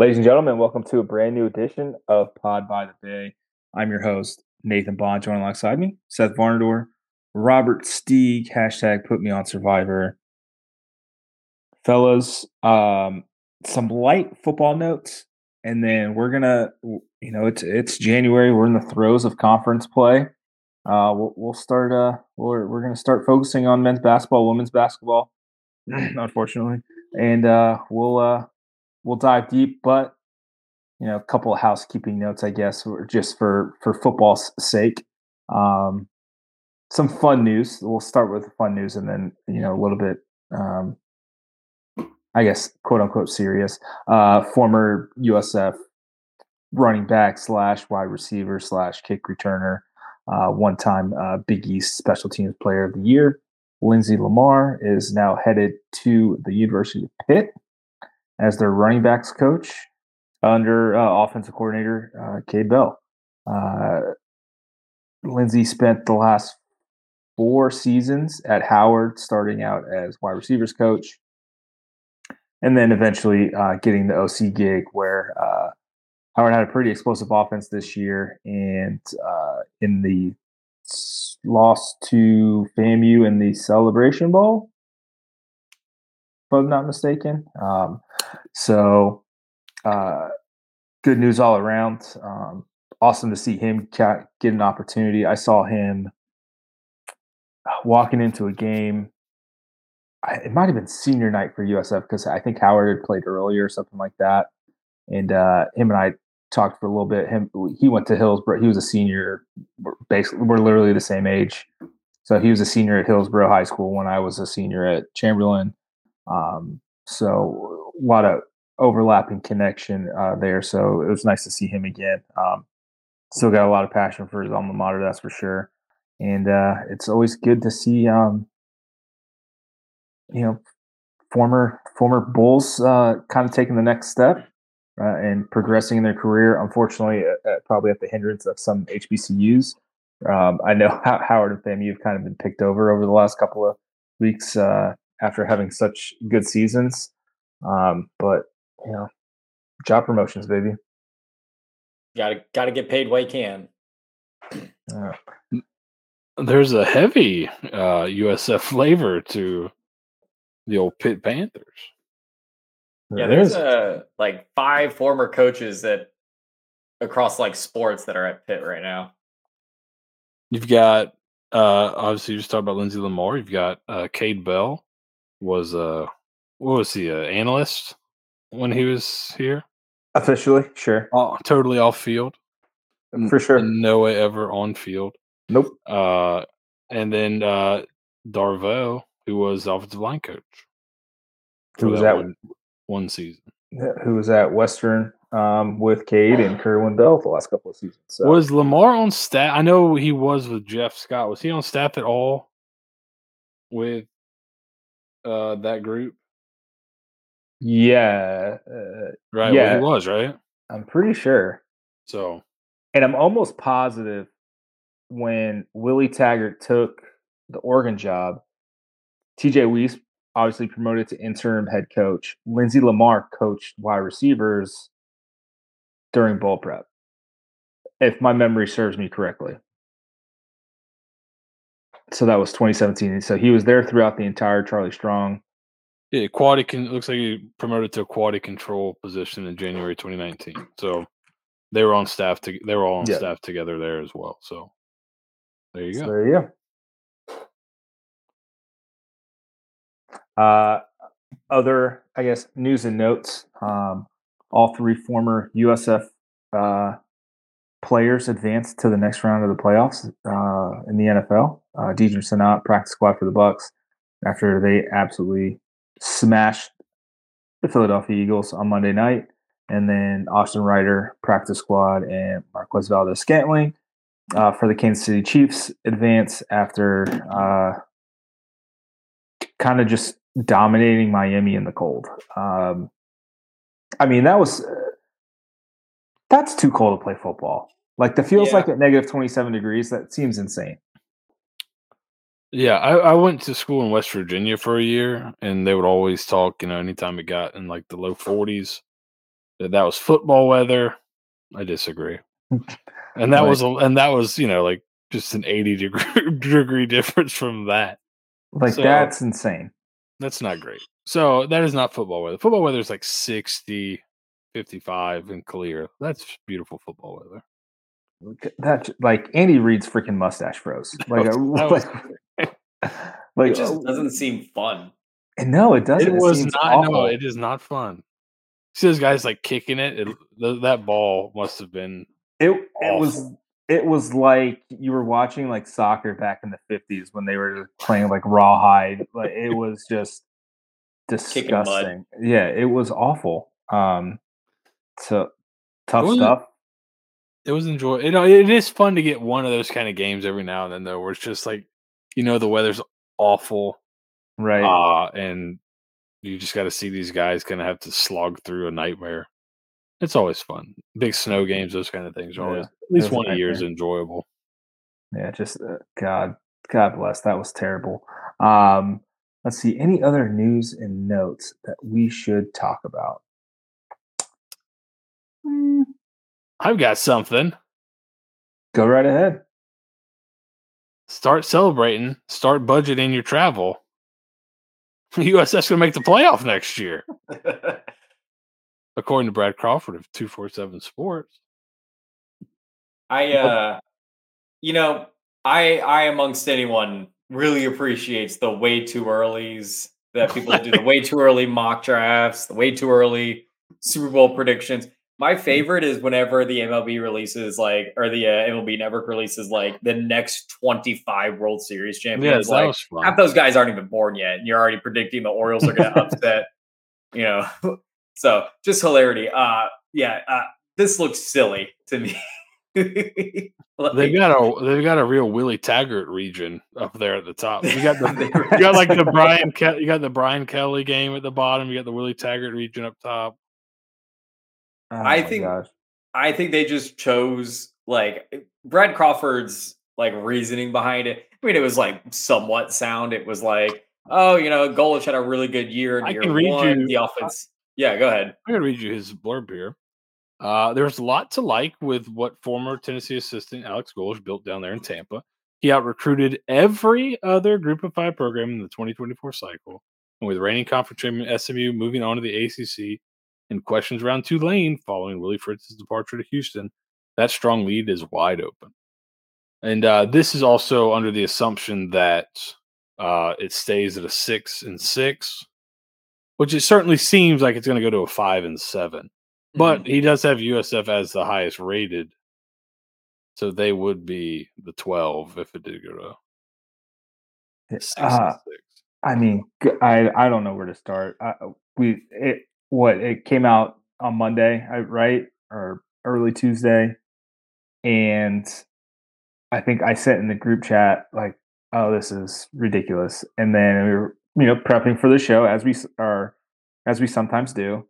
Ladies and gentlemen, welcome to a brand new edition of Pod by the Bay. I'm your host, Nathan Bond. Joining alongside me, Seth Varnador, Robert Steeg, hashtag put me on Survivor. Fellas, some light football notes, and then we're going to, you know, it's January. We're in the throes of conference play. We're going to start focusing on men's basketball, women's basketball, unfortunately. And we'll dive deep, but, you know, a couple of housekeeping notes, I guess, just for football's sake. Some fun news. We'll start with fun news and then, you know, a little bit, I guess, quote unquote, serious. Former USF running back / wide receiver / kick returner, one-time Big East Special Teams Player of the Year, Lindsey Lamar, is now headed to the University of Pitt as their running backs coach under offensive coordinator Kade Bell. Lindsey spent the last 4 seasons at Howard, starting out as wide receivers coach, and then eventually getting the OC gig, where Howard had a pretty explosive offense this year, and in the loss to FAMU in the Celebration Bowl, if I'm not mistaken. So good news all around. Awesome to see him get an opportunity. I saw him walking into a game. It might have been senior night for USF, because I think Howard had played earlier or something like that. And him and I talked for a little bit. He went to Hillsborough. He was a senior. We're literally the same age. So he was a senior at Hillsborough High School when I was a senior at Chamberlain. So a lot of overlapping connection there. So it was nice to see him again. Still got a lot of passion for his alma mater, that's for sure. And it's always good to see, you know, former Bulls kind of taking the next step and progressing in their career. Unfortunately, probably at the hindrance of some HBCUs. I know Howard and FAMU have kind of been picked over the last couple of weeks after having such good seasons. But, you know, job promotions, baby. Got to get paid while you can. There's a heavy USF flavor to the old Pitt Panthers. Yeah, there's like 5 former coaches that across like sports that are at Pitt right now. You've got obviously you just talked about Lindsey Lamar. You've got Kade Bell was what was he, an analyst when he was here? Officially, sure. Totally off field. For sure. No way ever on field. Nope. And then Darvo, who was offensive line coach. Who was that one season. Yeah, who was at Western with Kade and Kerwin Bell the last couple of seasons. So. Was Lamar on staff? I know he was with Jeff Scott. Was he on staff at all with that group? Yeah. Right. Yeah. Well, he was, right? I'm pretty sure. So, and I'm almost positive when Willie Taggart took the Oregon job, TJ Weiss obviously promoted to interim head coach. Lindsey Lamar coached wide receivers during bowl prep, if my memory serves me correctly. So that was 2017. So he was there throughout the entire Charlie Strong. Yeah, looks like he promoted to a quality control position in January 2019. So they were on staff. They were all on staff together there as well. So there you go. There you go. Other, I guess, news and notes. All 3 former USF players advanced to the next round of the playoffs in the NFL. Deidre Sanat, practice squad for the Bucks, after they absolutely smashed the Philadelphia Eagles on Monday night, and then Austin Ryder, practice squad, and Marquez Valdez-Scantling for the Kansas City Chiefs advance after kind of just dominating Miami in the cold. I mean, that's too cold to play football. Like, the field's like at negative 27 degrees. That seems insane. Yeah, I went to school in West Virginia for a year, and they would always talk, you know, anytime it got in like the low 40s, that was football weather. I disagree. And that was, you know, like just an 80-degree difference from that. Like, so, that's insane. That's not great. So that is not football weather. Football weather is like 60, 55 and clear. That's beautiful football weather. That, like, Andy Reid's freaking mustache froze. Like, it just doesn't seem fun. No, it doesn't. It is not fun. See those guys like kicking it. That ball must have been. It was like you were watching like soccer back in the 50s when they were playing like rawhide. Like, it was just disgusting. Yeah, it was awful. So tough stuff. It was enjoyable. You know, it is fun to get one of those kind of games every now and then, though, where it's just like, you know, the weather's awful, right? And you just got to see these guys kind of have to slog through a nightmare. It's always fun. Big snow games, those kind of things are always, at least one a year is enjoyable. Yeah, just God bless. That was terrible. Let's see, any other news and notes that we should talk about? I've got something. Go right ahead. Start celebrating. Start budgeting your travel. USF's going to make the playoff next year. According to Brad Crawford of 247 Sports. I amongst anyone really appreciates the way too earlys that people do, the way too early mock drafts, the way too early Super Bowl predictions. My favorite is whenever the MLB releases, like, or the MLB Network releases, like, the next 25 World Series champions. Yeah, like, half those guys aren't even born yet, and you're already predicting the Orioles are going to upset, you know. So, just hilarity. This looks silly to me. Like, they've got a real Willie Taggart region up there at the top. You got the Brian Kelly game at the bottom. You got the Willie Taggart region up top. Oh, I think they just chose, like, Brad Crawford's, like, reasoning behind it. I mean, it was, like, somewhat sound. It was like, oh, you know, Golish had a really good year. And the offense. Yeah, go ahead. I'm going to read you his blurb here. There's a lot to like with what former Tennessee assistant Alex Golish built down there in Tampa. He out-recruited every other Group of Five program in the 2024 cycle. And with reigning conference champion SMU moving on to the ACC, and questions around Tulane following Willie Fritz's departure to Houston, that strong lead is wide open. And this is also under the assumption that it stays at a 6-6, which it certainly seems like it's going to go to a 5-7. Mm-hmm. But he does have USF as the highest rated, so they would be the 12 if it did go to 6-6. I mean, I don't know where to start. It came out on Monday, right? Or early Tuesday. And I think I sent in the group chat, like, oh, this is ridiculous. And then we were, you know, prepping for the show as we sometimes do.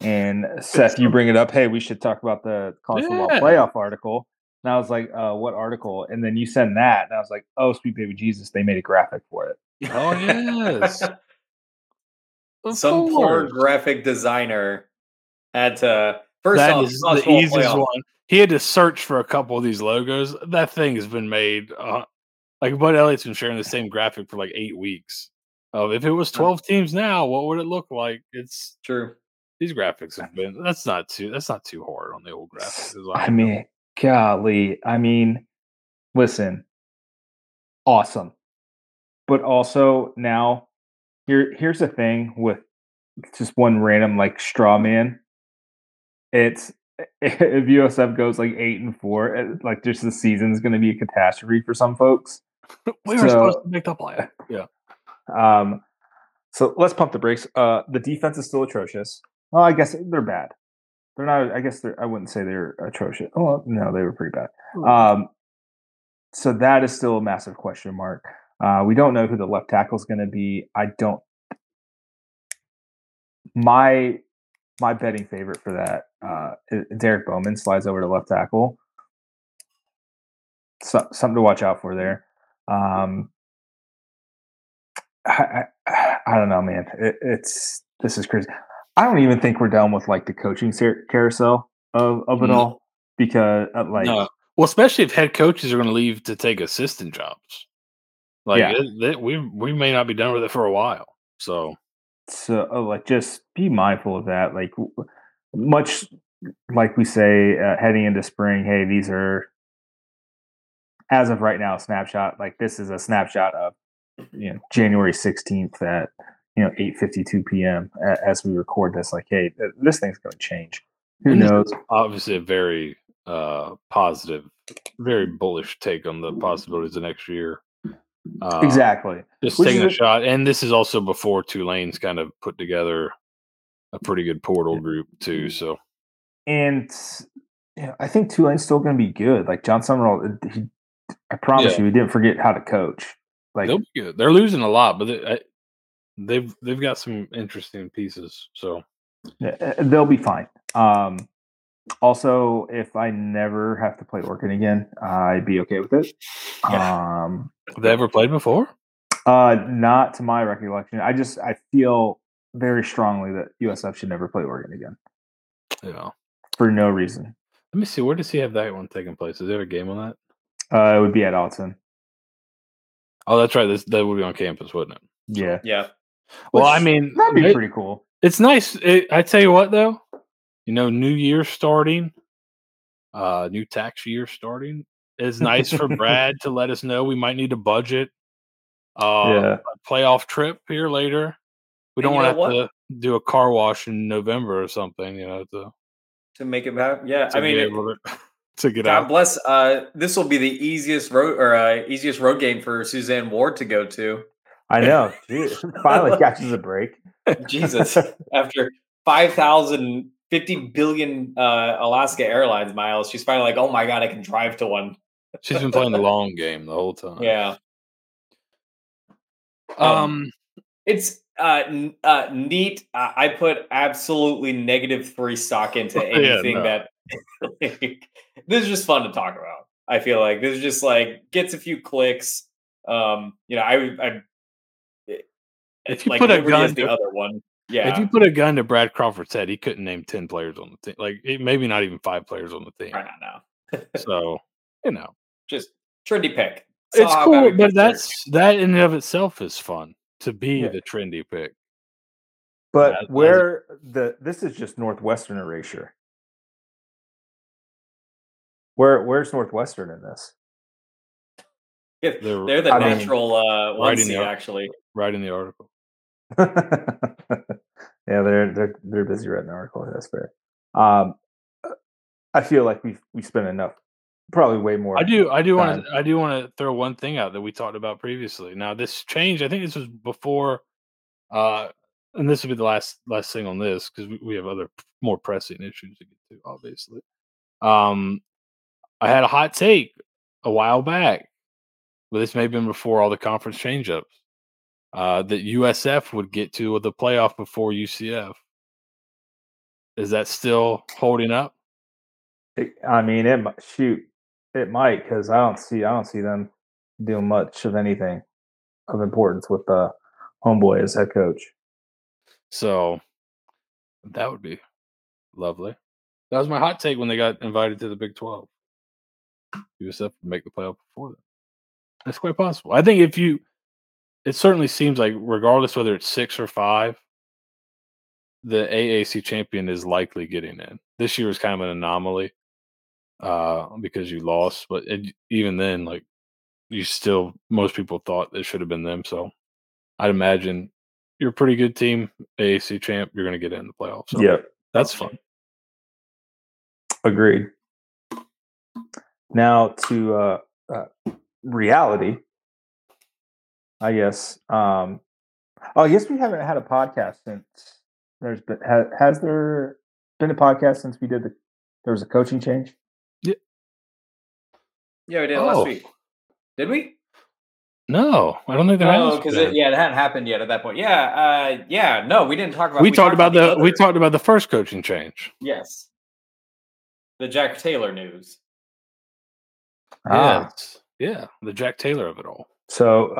And Seth, you bring it up. Hey, we should talk about the college football playoff article. And I was like, what article? And then you send that. And I was like, oh, sweet baby Jesus, they made a graphic for it. Oh, yes. Some poor graphic designer had to. First off, the easiest one. He had to search for a couple of these logos. That thing has been made. Like, Bud Elliott's been sharing the same graphic for like 8 weeks. If it was 12 teams now, what would it look like? It's true. These graphics have been. That's not too hard on the old graphics. I mean, golly. I mean, listen, awesome, but also now. Here's the thing with just one random, like, straw man. It's if USF goes like 8-4, like, just the season's going to be a catastrophe for some folks. We were supposed to make the playoff. Yeah. So let's pump the brakes. The defense is still atrocious. Well, I guess they're bad. They're not. I guess I wouldn't say they're atrocious. Oh no, they were pretty bad. So that is still a massive question mark. We don't know who the left tackle is going to be. My betting favorite for that, Derek Bowman slides over to left tackle. So, something to watch out for there. I don't know, man. This is crazy. I don't even think we're done with like the coaching carousel of it all, because well, especially if head coaches are going to leave to take assistant jobs, we may not be done with it for a while. So just be mindful of that. Like, much like we say heading into spring, hey, these are, as of right now, a snapshot. Like, this is a snapshot of January 16th at 8:52 p.m. as we record this. Like, hey, this thing's going to change. Who knows? Obviously, a very positive, very bullish take on the possibilities of next year. Exactly. Just taking a shot. And this is also before Tulane's kind of put together a pretty good portal group, too. So, and I think Tulane's still going to be good. Like, John Summerall, I promise you, he didn't forget how to coach. Like, they'll be good. They're losing a lot, but they've got some interesting pieces. So, they'll be fine. Also, if I never have to play Oregon again, I'd be okay with it. Yeah. Have they ever played before? Not to my recollection. I feel very strongly that USF should never play Oregon again. Yeah, for no reason. Let me see. Where does he have that one taking place? Is there a game on that? It would be at Alton. Oh, that's right. That would be on campus, wouldn't it? Yeah. Yeah. Well, I mean, that'd be pretty cool. It's nice. I tell you what, though. New year starting, new tax year starting. It's nice for Brad to let us know we might need a budget. A playoff trip here later. We don't want to have to do a car wash in November or something, to make it happen. Yeah, to get out. God bless. This will be the easiest road game for Suzanne Ward to go to. I know. Finally catches a break. Jesus, after 50 billion Alaska Airlines miles, she's finally like, oh my God, I can drive to one. She's been playing the long game the whole time. Yeah. It's neat. I put absolutely -3 stock into anything that this is just fun to talk about. I feel like this is just like gets a few clicks. If you like put a gun to the other one. Yeah. If you put a gun to Brad Crawford's head, he couldn't name 10 players on the team. Like, maybe not even 5 players on the team. I don't know. So, just trendy pick. It's cool, but that in and of itself is fun to be the trendy pick. But this is just Northwestern erasure. Where's Northwestern in this? If they're the natural one seed, actually. Right in the article. They're busy writing an article. That's fair. I feel like we spent enough, probably way more. I do want to throw one thing out that we talked about previously. Now this changed. I think this was before, and this will be the last thing on this because we have other more pressing issues to get to. Obviously, I had a hot take a while back, but this may have been before all the conference changeups. That USF would get to with the playoff before UCF. Is that still holding up? It might, because I don't see them doing much of anything of importance with the homeboy as head coach. So that would be lovely. That was my hot take when they got invited to the Big 12. USF would make the playoff before them. That's quite possible. I think it certainly seems like, regardless whether it's 6 or 5, the AAC champion is likely getting in. This year was kind of an anomaly because you lost, but even then, most people thought it should have been them. So I'd imagine you're a pretty good team, AAC champ, you're going to get in the playoffs. So that's fun. Agreed. Now to reality. I guess. I guess we haven't had a podcast since has there been a podcast since we did there was a coaching change? Yeah. Yeah, we did last week. Did we? No, I don't think there has. Because it hadn't happened yet at that point. Yeah. No, we didn't talk about. We talked about the first coaching change. Yes. The Jack Taylor news. Ah. Yeah. The Jack Taylor of it all. So,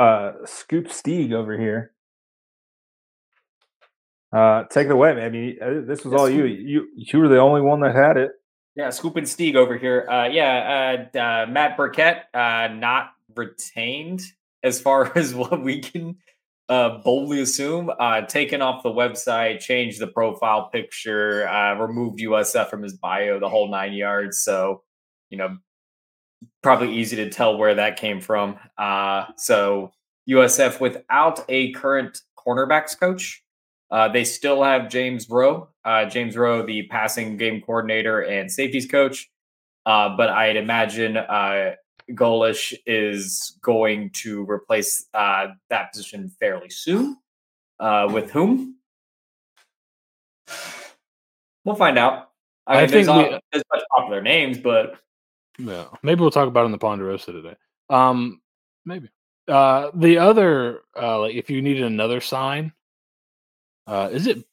Scoop Steeg over here Take it away, man. I mean, this was all you. You were the only one that had it. Yeah, scooping Steeg over here. Matt Burkett not retained as far as what we can boldly assume. Taken off the website, changed the profile picture, removed USF from his bio, the whole 9 yards. So, you know, probably easy to tell where that came from. So USF without a current cornerbacks coach. They still have James Rowe. James Rowe, the passing game coordinator and safeties coach. But I'd imagine Golish is going to replace that position fairly soon. With whom? We'll find out. I mean, there's such popular names, but... Yeah, maybe we'll talk about it in the Ponderosa today. Maybe. The other, like, if you needed another sign... Is it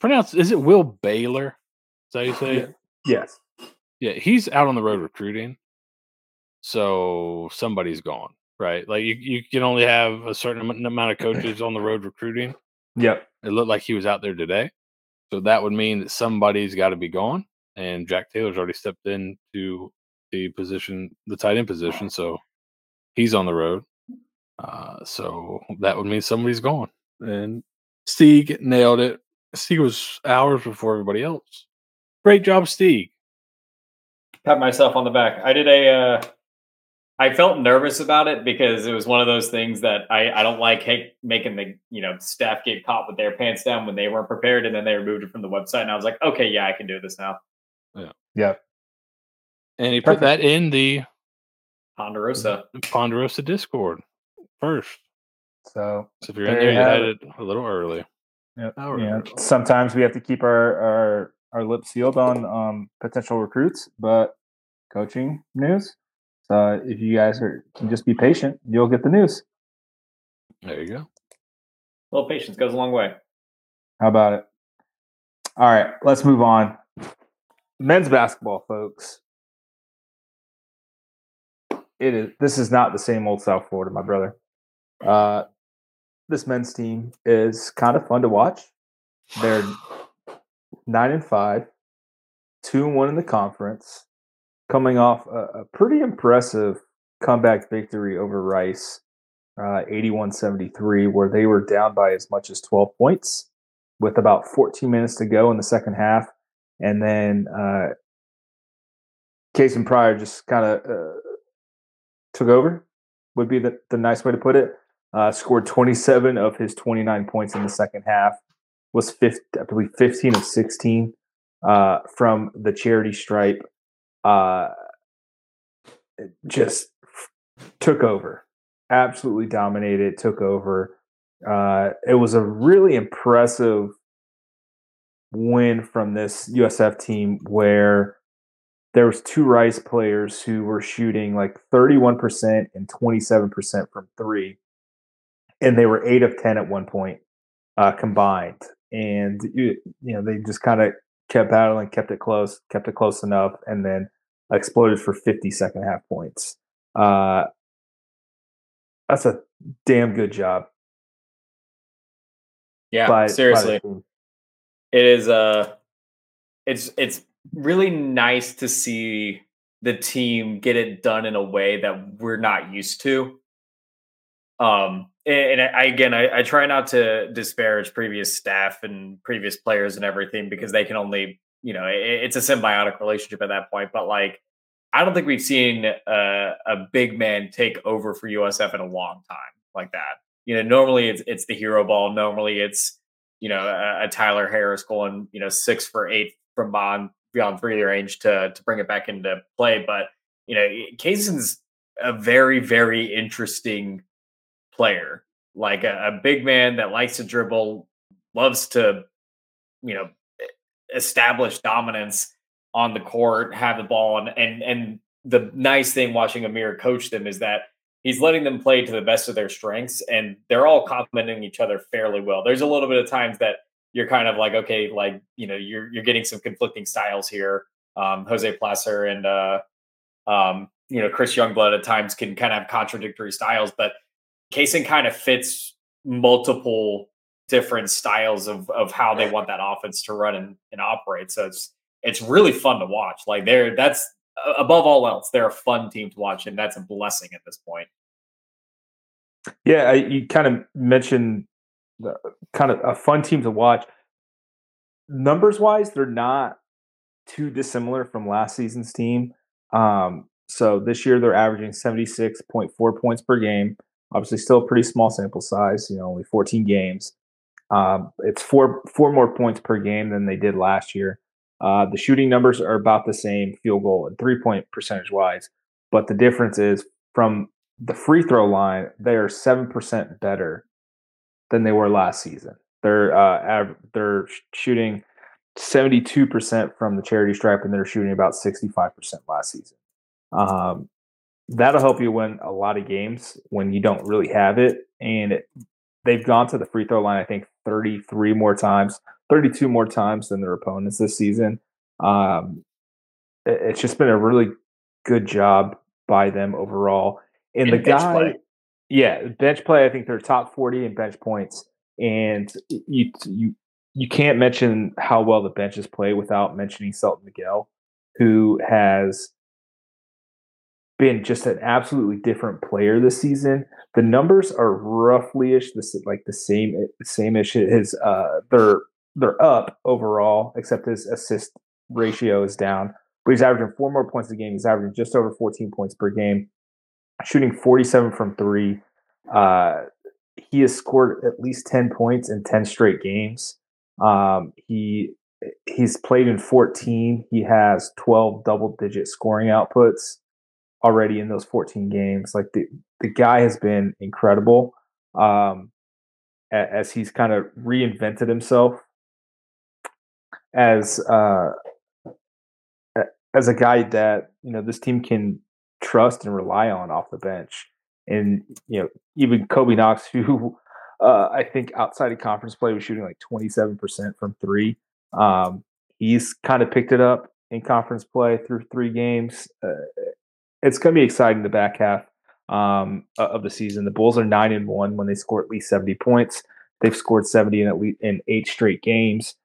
Will Baylor? Is that how you say it? Yes. Yeah, he's out on the road recruiting. So somebody's gone, right? Like you can only have a certain amount of coaches on the road recruiting. Yep. It looked like he was out there today. So that would mean that somebody's got to be gone. And Jack Taylor's already stepped into the position, the tight end position. So he's on the road. So that would mean somebody's gone. And Steeg nailed it. Steeg was hours before everybody else. Great job, Steeg. Pat myself on the back. I did I felt nervous about it because it was one of those things that I don't like making the, you know, staff get caught with their pants down when they weren't prepared, and then they removed it from the website, and I was like, okay, yeah, I can do this now. Yeah. And he put that in the Ponderosa Discord first. So if you're in there, you had it a little early. Yep. Yeah. Sometimes we have to keep our lips sealed on potential recruits, but coaching news. So if you guys can just be patient, you'll get the news. There you go. A little patience goes a long way. How about it? All right, let's move on. Men's basketball, folks. This is not the same old South Florida, my brother. This men's team is kind of fun to watch. They're 9-5, 2-1 in the conference, coming off a pretty impressive comeback victory over Rice, 81-73, where they were down by as much as 12 points with about 14 minutes to go in the second half. And then Case Pryor just kind of took over, would be the nice way to put it. Scored 27 of his 29 points in the second half, was 15 of 16 from the charity stripe. Just took over. Absolutely dominated, took over. It was a really impressive win from this USF team where there was two Rice players who were shooting like 31% and 27% from three. And they were 8 of 10 at one point combined, and they just kind of kept battling, kept it close enough, and then exploded for 50 second half points. That's a damn good job. Yeah, seriously, it is. It's really nice to see the team get it done in a way that we're not used to. And I try not to disparage previous staff and previous players and everything, because they can only, it's a symbiotic relationship at that point. But like, I don't think we've seen a big man take over for USF in a long time like that. Normally it's the hero ball. Normally it's, a Tyler Harris going, 6 for 8 from beyond free range to bring it back into play. But, Kaysen's a very, very interesting player, like a big man that likes to dribble, loves to, establish dominance on the court, have the ball. And the nice thing watching Amir coach them is that he's letting them play to the best of their strengths, and they're all complementing each other fairly well. There's a little bit of times that you're kind of like, okay, like, you're getting some conflicting styles here. Jose Placer and, Chris Youngblood at times can kind of have contradictory styles, but Kaysen kind of fits multiple different styles of how they want that offense to run and operate. So it's really fun to watch. Like that's above all else, they're a fun team to watch, and that's a blessing at this point. Yeah, you kind of mentioned kind of a fun team to watch. Numbers wise, they're not too dissimilar from last season's team. So this year they're averaging 76.4 points per game. Obviously, still a pretty small sample size. You know, only 14 games. It's four more points per game than they did last year. The shooting numbers are about the same, field goal and 3-point percentage wise, but the difference is from the free throw line. They are 7% better than they were last season. They're shooting 72% from the charity stripe, and they're shooting about 65% last season. That'll help you win a lot of games when you don't really have it. And they've gone to the free throw line, I think, 32 more times than their opponents this season. It's just been a really good job by them overall. And the guy, bench play, I think they're top 40 in bench points. And you can't mention how well the benches play without mentioning Selton Miguel, who has been just an absolutely different player this season. The numbers are roughly-ish, the same-ish. They're up overall, except his assist ratio is down. But he's averaging 4 more points a game. He's averaging just over 14 points per game, shooting 47 from 3. He has scored at least 10 points in 10 straight games. He's played in 14. He has 12 double-digit scoring outputs already in those 14 games. Like the guy has been incredible as he's kind of reinvented himself as a guy that, you know, this team can trust and rely on off the bench. And, you know, even Kobe Knox, who I think outside of conference play was shooting like 27% from 3. He's kind of picked it up in conference play through 3 games. It's going to be exciting the back half of the season. The Bulls are 9-1 when they score at least 70 points. They've scored 70 in 8 straight games.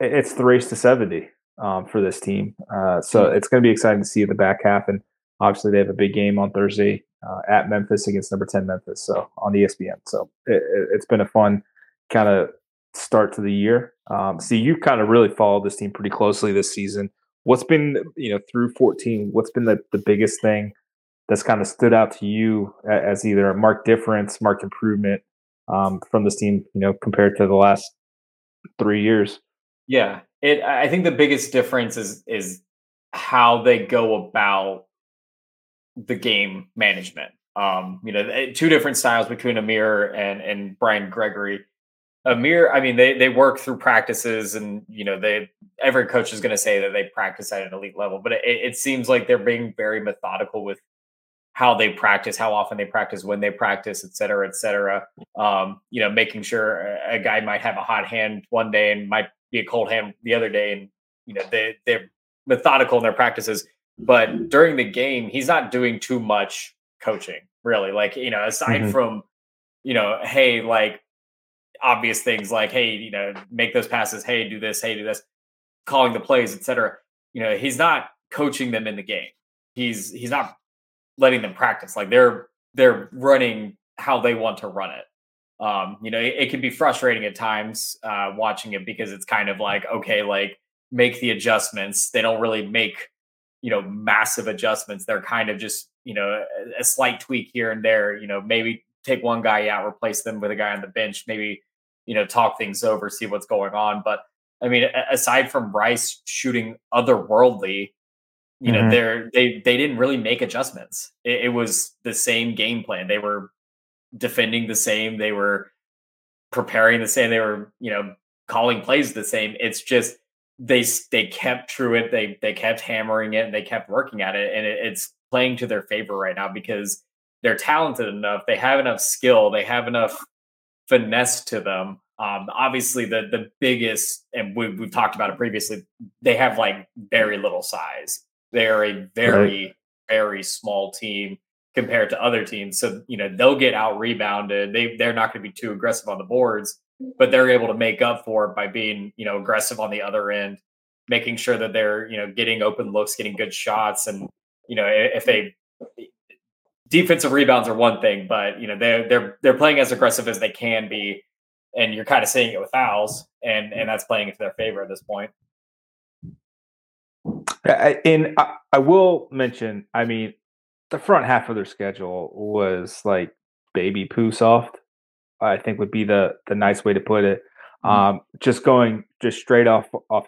It's the race to 70 for this team. So it's going to be exciting to see the back half. And obviously they have a big game on Thursday at Memphis against number 10 Memphis, so on ESPN. So it's been a fun kind of start to the year. See, you kind of really followed this team pretty closely this season. What's been, you know, through 14, what's been the biggest thing that's kind of stood out to you as either a marked difference, marked improvement from this team, you know, compared to the last 3 years? Yeah, I think the biggest difference is how they go about the game management. You know, two different styles between Amir and Brian Gregory. Amir, I mean, they work through practices, and, you know, every coach is going to say that they practice at an elite level, but it seems like they're being very methodical with how they practice, how often they practice, when they practice, et cetera, et cetera. You know, making sure a guy might have a hot hand one day and might be a cold hand the other day. And, you know, they're methodical in their practices, but during the game, he's not doing too much coaching, really. Like, you know, aside from, you know, hey, like, obvious things like, hey, you know, make those passes, hey, do this, calling the plays, et cetera. You know, he's not coaching them in the game. He's not letting them practice. Like they're running how they want to run it. You know, it can be frustrating at times watching it, because it's kind of like, okay, like make the adjustments. They don't really make, you know, massive adjustments. They're kind of just, you know, a slight tweak here and there. You know, maybe take one guy out, replace them with a guy on the bench, maybe, you know, talk things over, see what's going on. But I mean, aside from Rice shooting otherworldly, you know, they didn't really make adjustments. It was the same game plan. They were defending the same. They were preparing the same. They were, you know, calling plays the same. It's just they kept true it. They kept hammering it, and they kept working at it. And it's playing to their favor right now, because they're talented enough. They have enough skill. They have enough finesse to them. Obviously, the biggest, and we've talked about it previously, they have like very little size. They're a very, very small team. compared to other teams. So, you know, they'll get out rebounded. They're not going to be too aggressive on the boards, but they're able to make up for it by being, you know, aggressive on the other end, making sure that they're, you know, getting open looks, getting good shots. And, you know, if they defensive rebounds are one thing, but, you know, they're playing as aggressive as they can be. And you're kind of seeing it with fouls, and that's playing into their favor at this point. And I will mention, I mean, the front half of their schedule was like baby poo soft, I think would be the nice way to put it. Just straight off of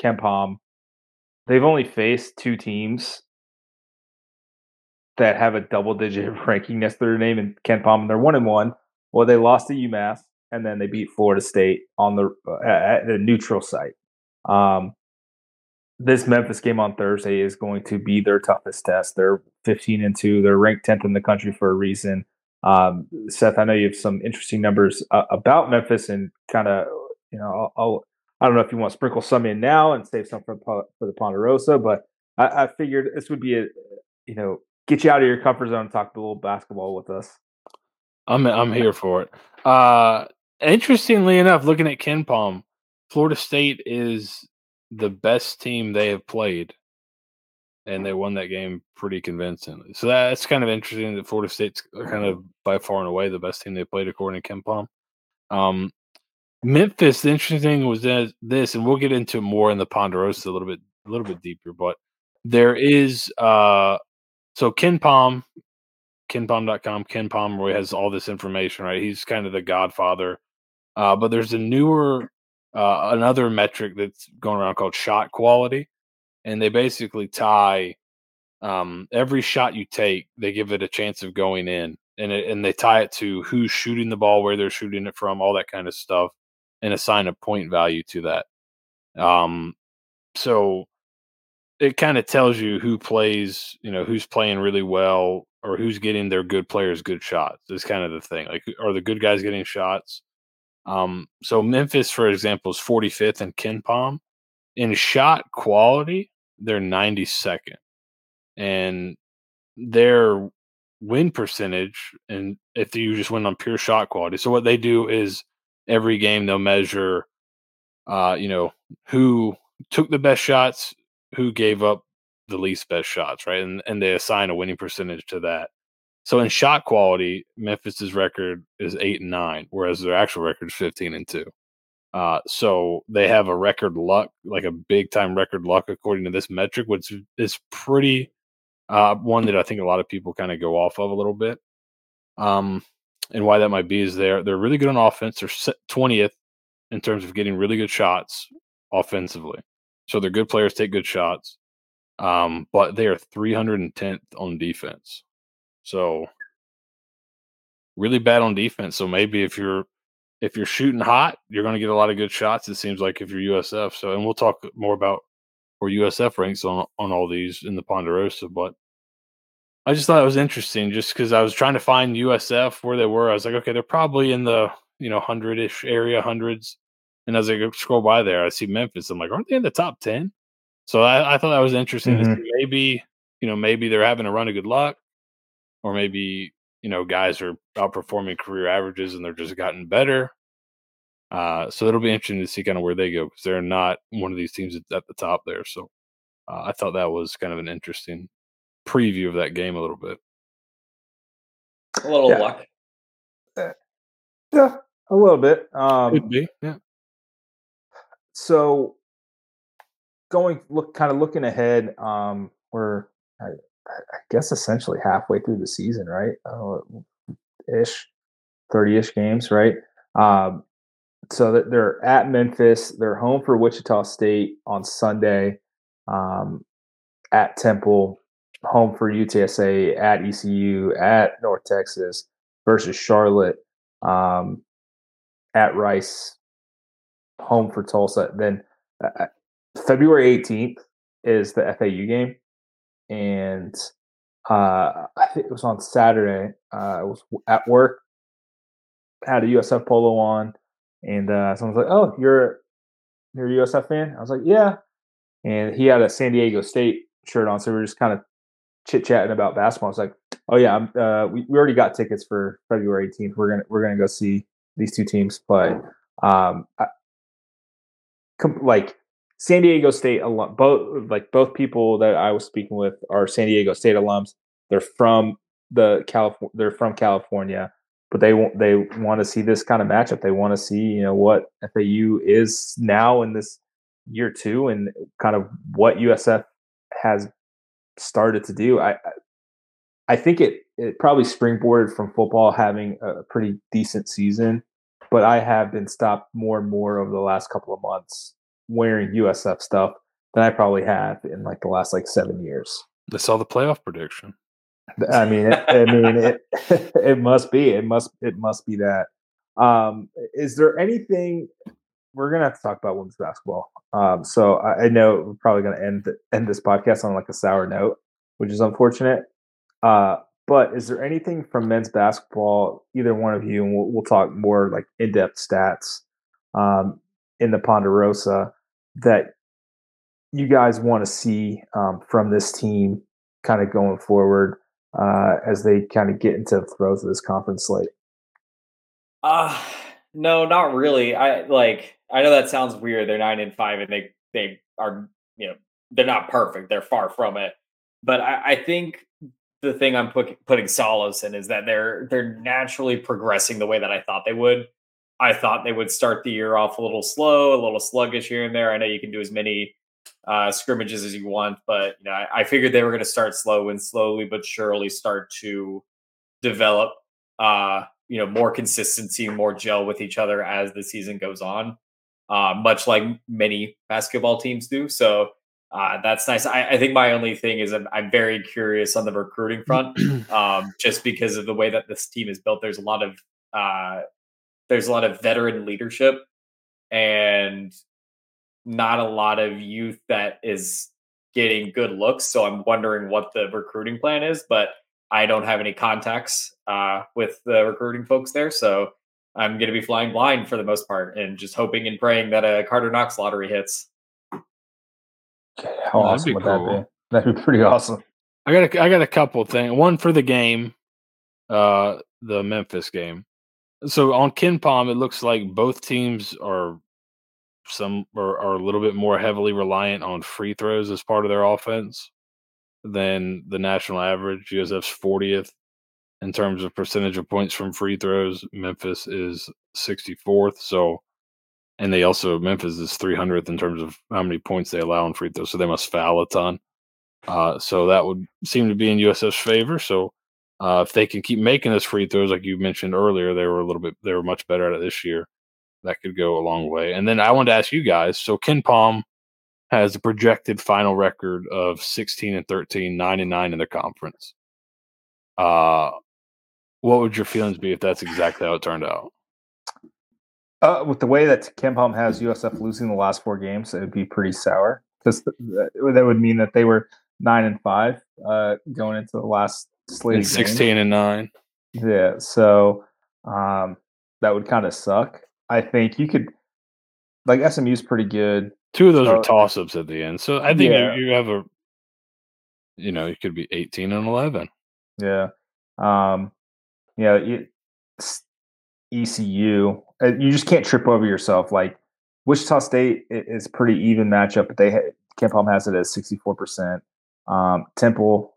KenPom, they've only faced two teams that have a double-digit ranking next to their name in KenPom, and they're 1-1. Well, they lost to UMass, and then they beat Florida State on the at the neutral site. This Memphis game on Thursday is going to be their toughest test. They're 15-2. They're ranked 10th in the country for a reason. Seth, I know you have some interesting numbers about Memphis, and kind of, you know, I don't know if you want to sprinkle some in now and save some for the Ponderosa, but I figured this would be get you out of your comfort zone and talk a little basketball with us. I'm here for it. Interestingly enough, looking at KenPom, Florida State is the best team they have played, and they won that game pretty convincingly. So that's kind of interesting that Florida State's kind of by far and away the best team they played, according to KenPom. Memphis, the interesting thing was this, and we'll get into more in the Ponderosa a little bit deeper, but there is so KenPom, KenPom.com, KenPom really has all this information, right? He's kind of the godfather. But there's a newer another metric that's going around called shot quality. And they basically tie every shot you take, they give it a chance of going in. And they tie it to who's shooting the ball, where they're shooting it from, all that kind of stuff, and assign a point value to that. So it kind of tells you who plays, you know, who's playing really well or who's getting their good players good shots. That's kind of the thing. Like, are the good guys getting shots? So Memphis, for example, is 45th in KenPom. In shot quality, they're 92nd, and their win percentage, and if you just win on pure shot quality. So what they do is every game they'll measure, who took the best shots, who gave up the least best shots, right? And they assign a winning percentage to that. So in shot quality, Memphis's record is 8-9, whereas their actual record is 15-2. So they have a record luck, like a big time record luck, according to this metric, which is pretty one that I think a lot of people kind of go off of a little bit. And why that might be is they're really good on offense. They're 20th in terms of getting really good shots offensively. So their good players take good shots, but they are 310th on defense. So really bad on defense. So maybe if you're shooting hot, you're going to get a lot of good shots, it seems like, if you're USF. So, and we'll talk more about where USF ranks on all these in the Ponderosa. But I just thought it was interesting just because I was trying to find USF where they were. I was like, okay, they're probably in the 100-ish area, hundreds. And as I scroll by there, I see Memphis. I'm like, aren't they in the top 10? So I thought that was interesting. Mm-hmm. Maybe they're having a run of good luck, or maybe guys are outperforming career averages and they're just gotten better. So it'll be interesting to see kind of where they go, because they're not one of these teams that's at the top there. So I thought that was kind of an interesting preview of that game a little bit. A little luck. Yeah, a little bit. Could be, yeah. So looking ahead, we're I guess essentially halfway through the season, right? 30-ish games, right? So that they're at Memphis. They're home for Wichita State on Sunday, at Temple, home for UTSA, at ECU, at North Texas, versus Charlotte, at Rice, home for Tulsa. Then February 18th is the FAU game. And I think it was on Saturday. I was at work, had a USF polo on, and someone's like, "Oh, you're a USF fan?" I was like, "Yeah." And he had a San Diego State shirt on, so we were just kind of chit-chatting about basketball. It's like, oh yeah, we already got tickets for February 18th. We're gonna go see these two teams play. Like San Diego State alum, both people that I was speaking with are San Diego State alums. They're from California, but they want to see this kind of matchup. They want to see, what FAU is now in this year two and kind of what USF has started to do. I think it probably springboarded from football having a pretty decent season, but I have been stopped more and more over the last couple of months wearing USF stuff than I probably have in the last 7 years. They saw the playoff prediction. I mean, it must be that. Is there anything we're gonna have to talk about women's basketball? So I know we're probably gonna end this podcast on a sour note, which is unfortunate. But is there anything from men's basketball, either one of you, and we'll talk more in-depth stats in the Ponderosa, that you guys want to see from this team kind of going forward as they kind of get into the throes of this conference slate? No, not really. I know that sounds weird. They're 9-5 and they are, they're not perfect. They're far from it. But I think the thing I'm putting solace in is that they're naturally progressing the way that I thought they would. I thought they would start the year off a little slow, a little sluggish here and there. I know you can do as many scrimmages as you want, but I figured they were going to start slow and slowly but surely start to develop more consistency, more gel with each other as the season goes on, much like many basketball teams do. So that's nice. I think my only thing is I'm very curious on the recruiting front, just because of the way that this team is built. There's a lot of veteran leadership and not a lot of youth that is getting good looks. So I'm wondering what the recruiting plan is, but I don't have any contacts with the recruiting folks there. So I'm going to be flying blind for the most part and just hoping and praying that a Carter Knox lottery hits. How awesome would that be? That'd be pretty awesome. I got a couple things. One for the game, the Memphis game. So on KenPom, it looks like both teams are a little bit more heavily reliant on free throws as part of their offense than the national average. USF's 40th in terms of percentage of points from free throws. Memphis is 64th. And they also, Memphis is 300th in terms of how many points they allow on free throws, so they must foul a ton. So that would seem to be in USF's favor. So if they can keep making those free throws, like you mentioned earlier, they were much better at it this year. That could go a long way. And then I wanted to ask you guys, so KenPom has a projected final record of 16-13, 9-9 in the conference. What would your feelings be if that's exactly how it turned out? With the way that KenPom has USF losing the last four games, it would be pretty sour, because that would mean that they were 9-5 going into the last slate of 16-9. Yeah, so that would kind of suck. I think you could, SMU's pretty good. Two of those are toss-ups at the end, so I think you have a, you could be 18-11. Yeah, ECU. You just can't trip over yourself. Wichita State is pretty even matchup, but KenPom has it at 64%. Temple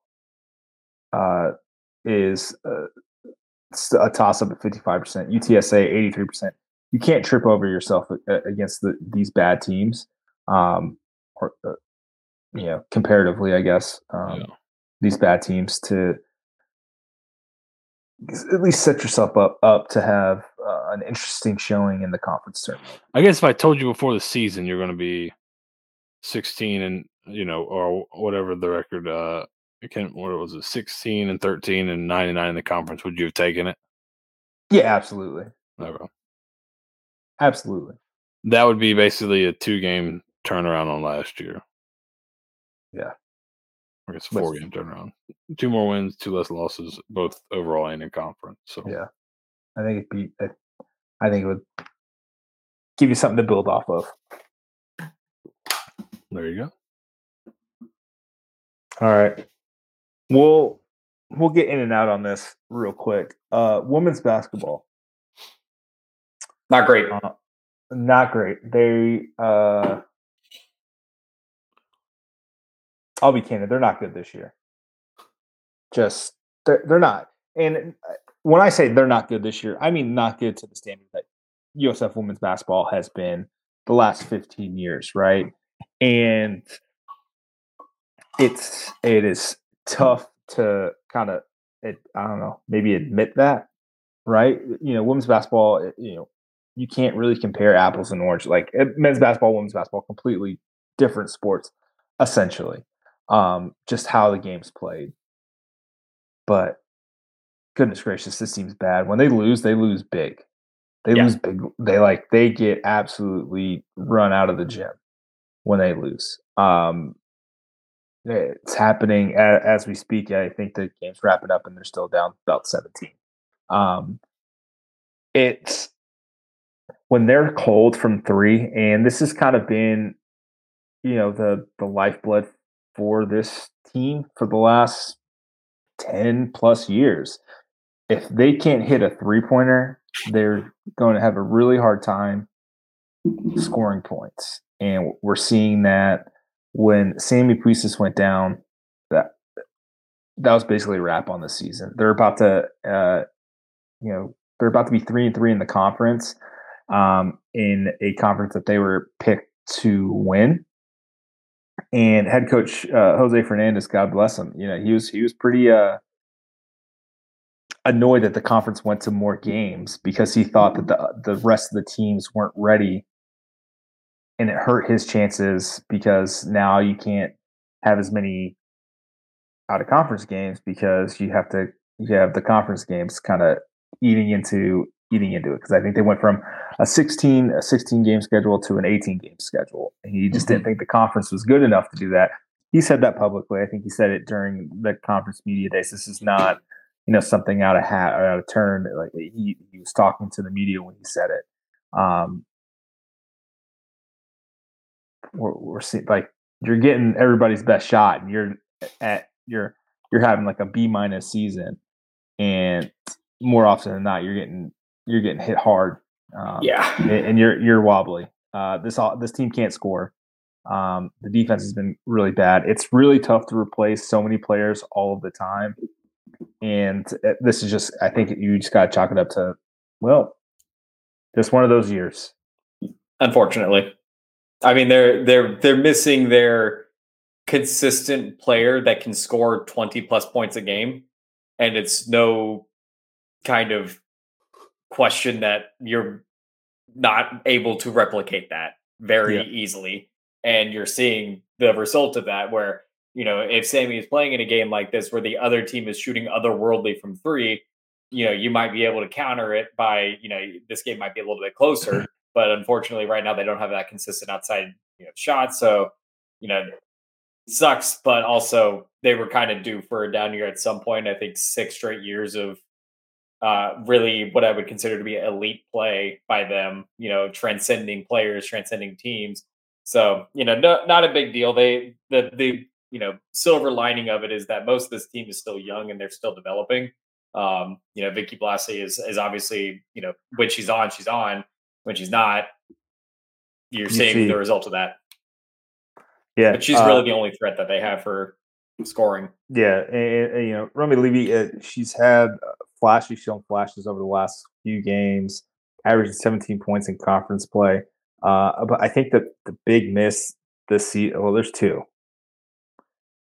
is a toss-up at 55%. UTSA 83%. You can't trip over yourself against these bad teams, comparatively, I guess. These bad teams to at least set yourself up to have an interesting showing in the conference tournament. I guess if I told you before the season you're going to be 16 and or whatever the record, 16-13 and 9-9 in the conference, would you have taken it? Yeah, absolutely. Okay. Absolutely. That would be basically a 2-game turnaround on last year. Yeah. I guess 4-game turnaround. 2 more wins, 2 less losses, both overall and in conference. So yeah, I think it would give you something to build off of. There you go. All right. We'll get in and out on this real quick. Women's basketball. Not great. Not great. They I'll be candid, they're not good this year. Just they're not. And when I say they're not good this year, I mean not good to the standard that USF women's basketball has been the last 15 years, right? And it is tough to kind of, I don't know, maybe admit that, right? You know, women's basketball, you know, you can't really compare apples and oranges. Like men's basketball, women's basketball, completely different sports, essentially. Just how the game's played. But goodness gracious, this team's bad. When they lose big. They lose big. They get absolutely run out of the gym when they lose. It's happening as we speak. I think the game's wrapping up and they're still down about 17. It's when they're cold from three, and this has kind of been, you know, the lifeblood for this team for the last 10 plus years. If they can't hit a three-pointer, they're going to have a really hard time scoring points. And we're seeing that. When Sammy Puistis went down, that was basically a wrap on the season. They're about to, be 3-3 in the conference, in a conference that they were picked to win. And head coach Jose Fernandez, God bless him, you know, he was pretty annoyed that the conference went to more games because he thought that the rest of the teams weren't ready. And it hurt his chances because now you can't have as many out of conference games because you have the conference games kind of eating into it. Because I think they went from a 16 game schedule to an 18 game schedule. And he just didn't think the conference was good enough to do that. He said that publicly. I think he said it during the conference media days. This is not, you know, something out of hat or out of turn. Like he was talking to the media when he said it. We're seeing, like, you're getting everybody's best shot, and you're having like a B- season, and more often than not, you're getting hit hard. And you're wobbly. This team can't score. The defense has been really bad. It's really tough to replace so many players all of the time, and this is just, I think you just got to chalk it up to, well, just one of those years, unfortunately. I mean, they're missing their consistent player that can score 20 plus points a game, and it's no kind of question that you're not able to replicate that very easily. And you're seeing the result of that, where, you know, if Sammy is playing in a game like this where the other team is shooting otherworldly from three, you know, you might be able to counter it by, you know, this game might be a little bit closer. But unfortunately, right now, they don't have that consistent outside, you know, shot. So, you know, it sucks. But also, they were kind of due for a down year at some point. I think 6 straight years of really what I would consider to be elite play by them, you know, transcending players, transcending teams. So, you know, no, not a big deal. The you know, silver lining of it is that most of this team is still young and they're still developing. You know, Vicky Blasi is obviously, you know, when she's on, she's on. When she's not, you're seeing the result of that. Yeah, but she's really the only threat that they have for scoring. Yeah, and you know, Romy Levy, she's had flashes over the last few games, averaging 17 points in conference play. But I think that the big miss this season, well, there's two.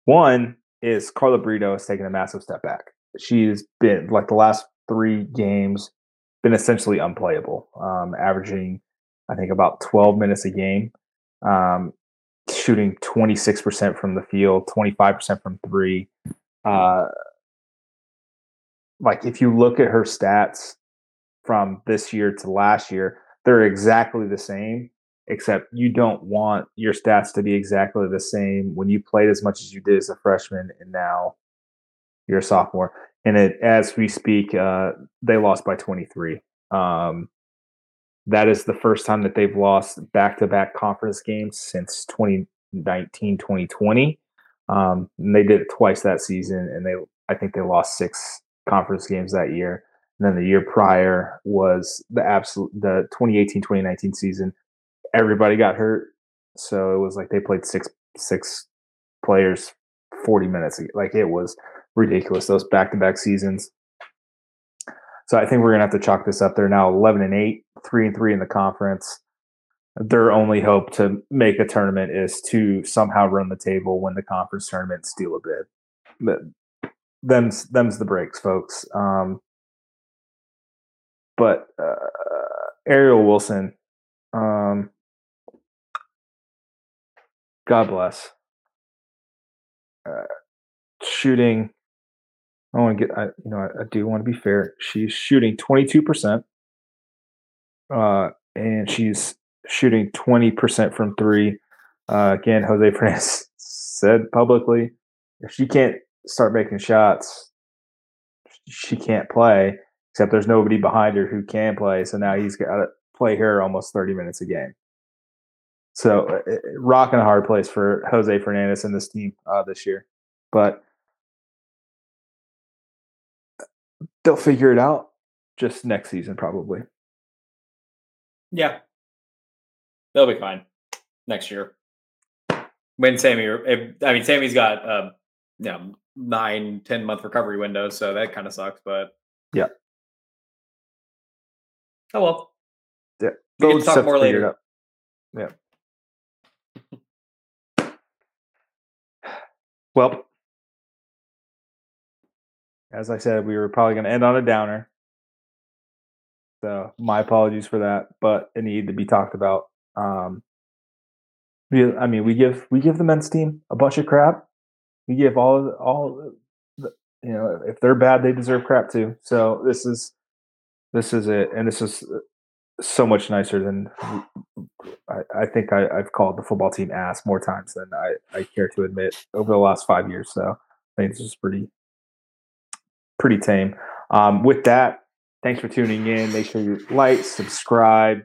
One is Carla Brito has taken a massive step back. She's been, like, the last 3 games, been essentially unplayable, averaging, I think, about 12 minutes a game, shooting 26% from the field, 25% from three. Like, if you look at her stats from this year to last year, they're exactly the same, except you don't want your stats to be exactly the same when you played as much as you did as a freshman and now you're a sophomore. And as we speak, they lost by 23. That is the first time that they've lost back-to-back conference games since 2019-2020. And they did it twice that season, and I think they lost 6 conference games that year. And then the year prior was the 2018-2019 season. Everybody got hurt, so it was like they played six players 40 minutes. Like, it was ridiculous, those back-to-back seasons. So I think we're gonna have to chalk this up. They're now 11-8, 3-3 in the conference. Their only hope to make a tournament is to somehow run the table, win the conference tournament, steal a bid. But them's the breaks, folks. But Ariel Wilson, God bless. Shooting, I do want to be fair. She's shooting 22%, and she's shooting 20% from three. Again, Jose Fernandez said publicly, if she can't start making shots, she can't play, except there's nobody behind her who can play. So now he's got to play her almost 30 minutes a game. So rocking a hard place for Jose Fernandez and this team this year. But they'll figure it out just next season probably. Yeah. They'll be fine next year. When Sammy's got 9-10 month recovery window, so that kind of sucks. But yeah. Oh well. Yeah. We can talk more later. Yeah. Well, as I said, we were probably going to end on a downer. So my apologies for that, but it needed to be talked about. We give the men's team a bunch of crap. We give if they're bad, they deserve crap too. So this is it, and this is so much nicer than I think I've called the football team ass more times than I care to admit over the last 5 years. So I think this is pretty tame. With that, thanks for tuning in. Make sure you like, subscribe,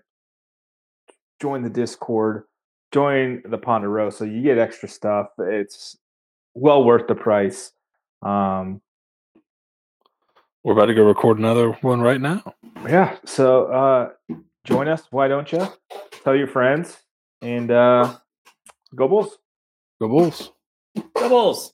join the Discord, join the Ponderosa. You get extra stuff. It's well worth the price. We're about to go record another one right now. Yeah. So join us. Why don't you? Tell your friends. And go Bulls. Go Bulls. Go Bulls.